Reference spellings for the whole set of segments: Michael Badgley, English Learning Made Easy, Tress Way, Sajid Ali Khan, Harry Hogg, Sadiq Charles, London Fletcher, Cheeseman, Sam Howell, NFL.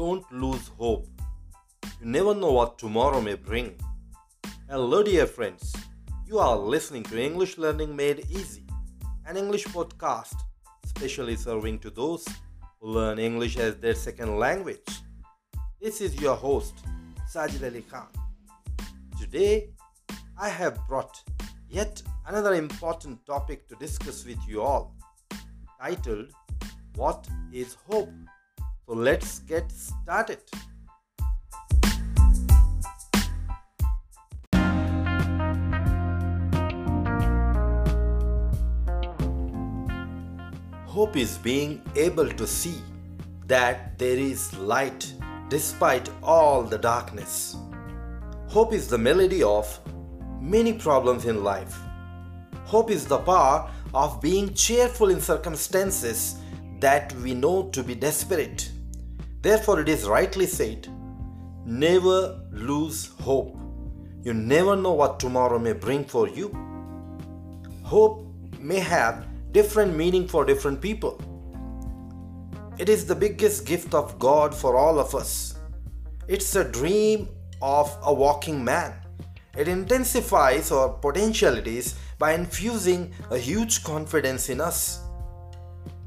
Don't lose hope. You never know what tomorrow may bring. Hello dear friends, you are listening to English Learning Made Easy, an English podcast specially serving to those who learn English as their second language. This is your host, Sajid Ali Khan. Today, I have brought yet another important topic to discuss with you all, titled, What is Hope? So let's get started. Hope is being able to see that there is light despite all the darkness. Hope is the melody of many problems in life. Hope is the power of being cheerful in circumstances that we know to be desperate. Therefore, it is rightly said, never lose hope. You never know what tomorrow may bring for you. Hope may have different meaning for different people. It is the biggest gift of God for all of us. It's a dream of a walking man. It intensifies our potentialities by infusing a huge confidence in us.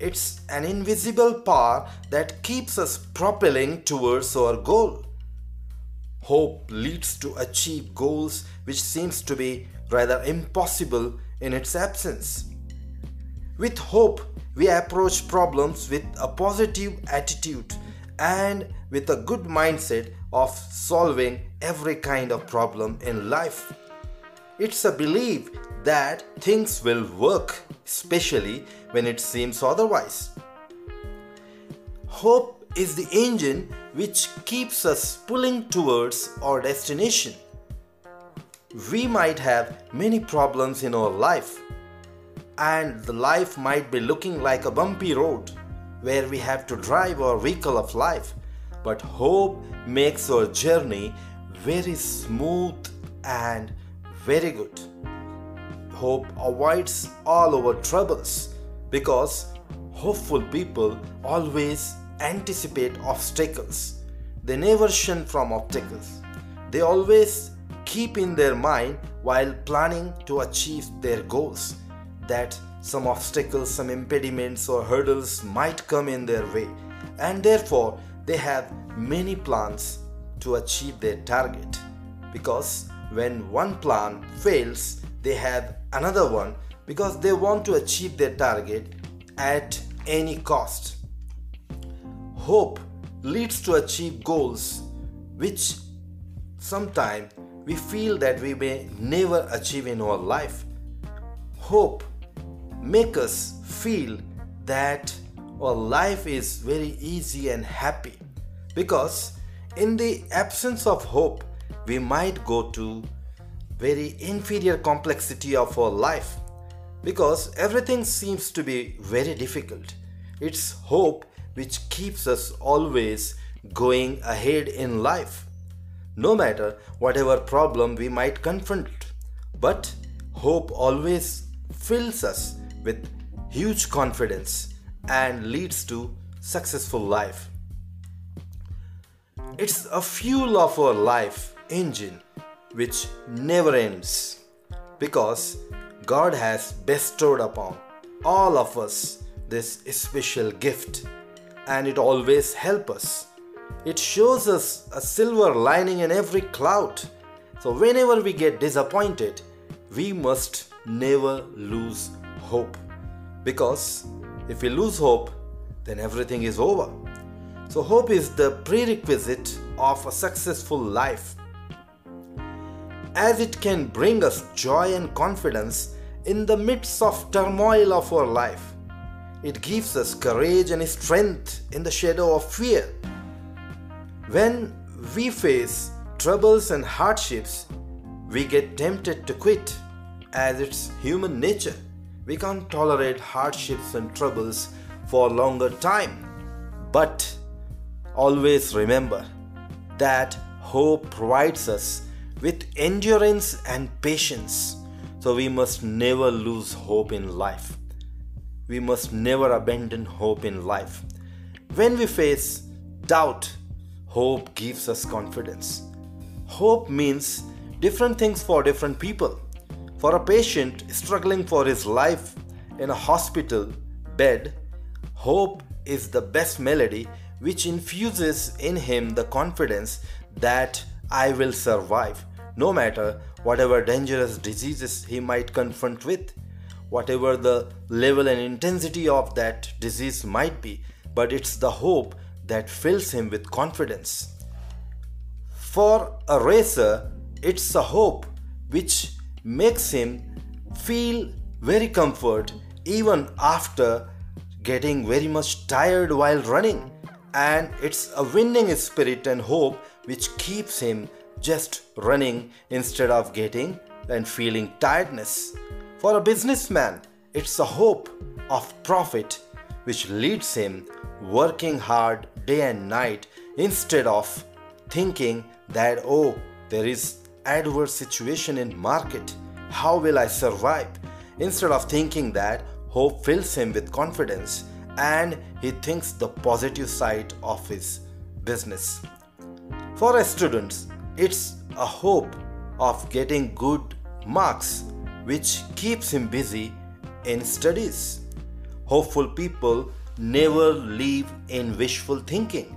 It's an invisible power that keeps us propelling towards our goal. Hope leads to achieve goals which seems to be rather impossible in its absence. With hope, we approach problems with a positive attitude and with a good mindset of solving every kind of problem in life. It's a belief that things will work, especially when it seems otherwise. Hope is the engine which keeps us pulling towards our destination. We might have many problems in our life, and the life might be looking like a bumpy road where we have to drive our vehicle of life. But hope makes our journey very smooth and very good. Hope avoids all our troubles because hopeful people always anticipate obstacles. They never shun from obstacles. They always keep in their mind while planning to achieve their goals that some obstacles, some impediments or hurdles might come in their way, and therefore they have many plans to achieve their target, because when one plan fails, they have another one because they want to achieve their target at any cost. Hope leads to achieve goals which sometimes we feel that we may never achieve in our life. Hope makes us feel that our life is very easy and happy, because in the absence of hope, we might go to very inferior complexity of our life because everything seems to be very difficult. It's hope which keeps us always going ahead in life, no matter whatever problem we might confront. But hope always fills us with huge confidence and leads to successful life. It's a fuel of our life engine which never ends, because God has bestowed upon all of us this special gift, and it always helps us. It shows us a silver lining in every cloud. So whenever we get disappointed, we must never lose hope, because if we lose hope, then everything is over. So hope is the prerequisite of a successful life, as it can bring us joy and confidence in the midst of turmoil of our life. It gives us courage and strength in the shadow of fear. When we face troubles and hardships, we get tempted to quit, as it's human nature. We can't tolerate hardships and troubles for a longer time. But always remember that hope provides us with endurance and patience. So we must never lose hope in life. We must never abandon hope in life. When we face doubt, Hope gives us confidence. Hope means different things for different people. For a patient struggling for his life in a hospital bed, hope is the best melody which infuses in him the confidence that I will survive, no matter whatever dangerous diseases he might confront with, whatever the level and intensity of that disease might be, but it's the hope that fills him with confidence. For a racer, it's a hope which makes him feel very comfort even after getting very much tired while running, and it's a winning spirit and hope which keeps him just running instead of getting and feeling tiredness. For a businessman, it's a hope of profit which leads him working hard day and night instead of thinking that, oh, there is adverse situation in market, how will I survive? Instead of thinking that, hope fills him with confidence and he thinks the positive side of his business. For students, it's a hope of getting good marks which keeps him busy in studies. Hopeful people never live in wishful thinking.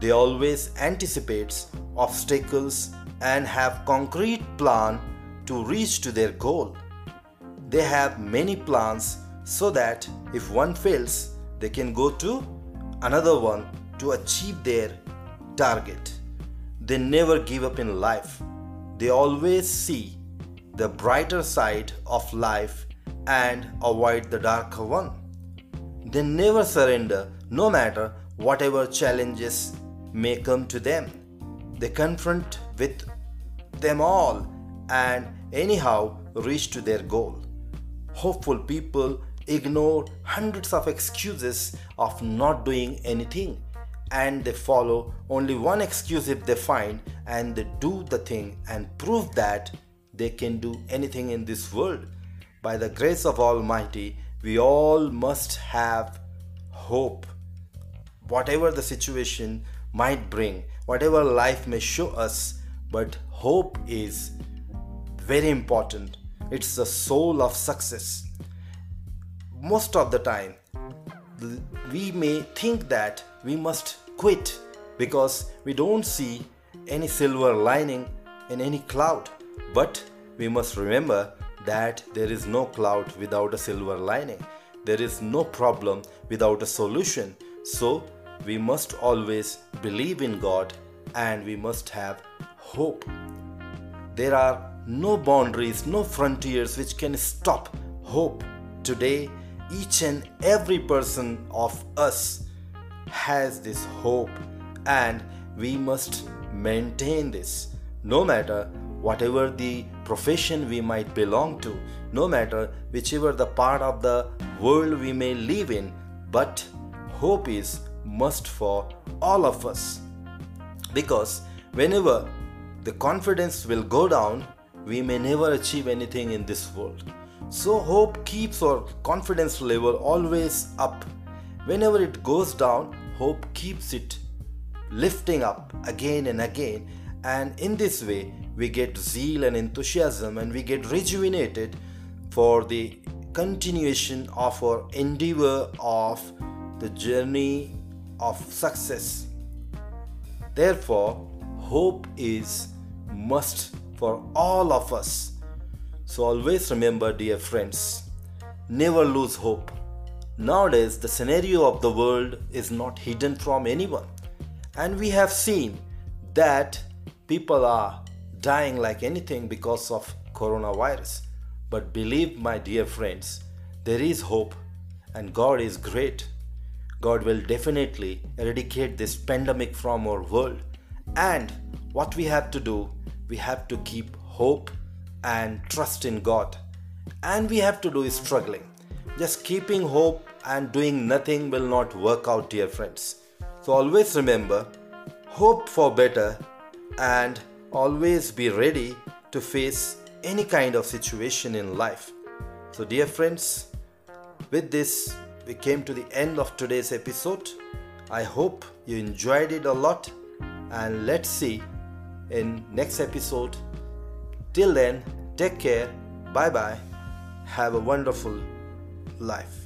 They always anticipate obstacles and have concrete plan to reach to their goal. They have many plans so that if one fails, they can go to another one to achieve their target. They never give up in life. They always see the brighter side of life and avoid the darker one. They never surrender, no matter whatever challenges may come to them. They confront with them all and anyhow reach to their goal. Hopeful people ignore hundreds of excuses of not doing anything, and they follow only one excuse if they find, and they do the thing and prove that they can do anything in this world. By the grace of Almighty, we all must have hope. Whatever the situation might bring, whatever life may show us, but hope is very important. It's the soul of success. Most of the time, we may think that we must quit because we don't see any silver lining in any cloud. But we must remember that there is no cloud without a silver lining. There is no problem without a solution. So we must always believe in God and we must have hope. There are no boundaries, no frontiers which can stop hope. Today, each and every person of us has this hope and we must maintain this. No matter whatever the profession we might belong to, no matter whichever the part of the world we may live in, but hope is must for all of us, because whenever the confidence will go down, we may never achieve anything in this world. So hope keeps our confidence level always up. Whenever it goes down, hope keeps it lifting up again and again, and in this way we get zeal and enthusiasm and we get rejuvenated for the continuation of our endeavor of the journey of success. Therefore, hope is must for all of us. So always remember, dear friends, never lose hope. Nowadays, the scenario of the world is not hidden from anyone. And we have seen that people are dying like anything because of coronavirus. But believe, my dear friends, there is hope and God is great. God will definitely eradicate this pandemic from our world. And what we have to do, we have to keep hope and trust in God. And we have to do is struggling. Just keeping hope and doing nothing will not work out, dear friends. So always remember, hope for better and always be ready to face any kind of situation in life. So dear friends, with this, we came to the end of today's episode. I hope you enjoyed it a lot. and let's see in next episode. Till then, take care, bye bye, have a wonderful life.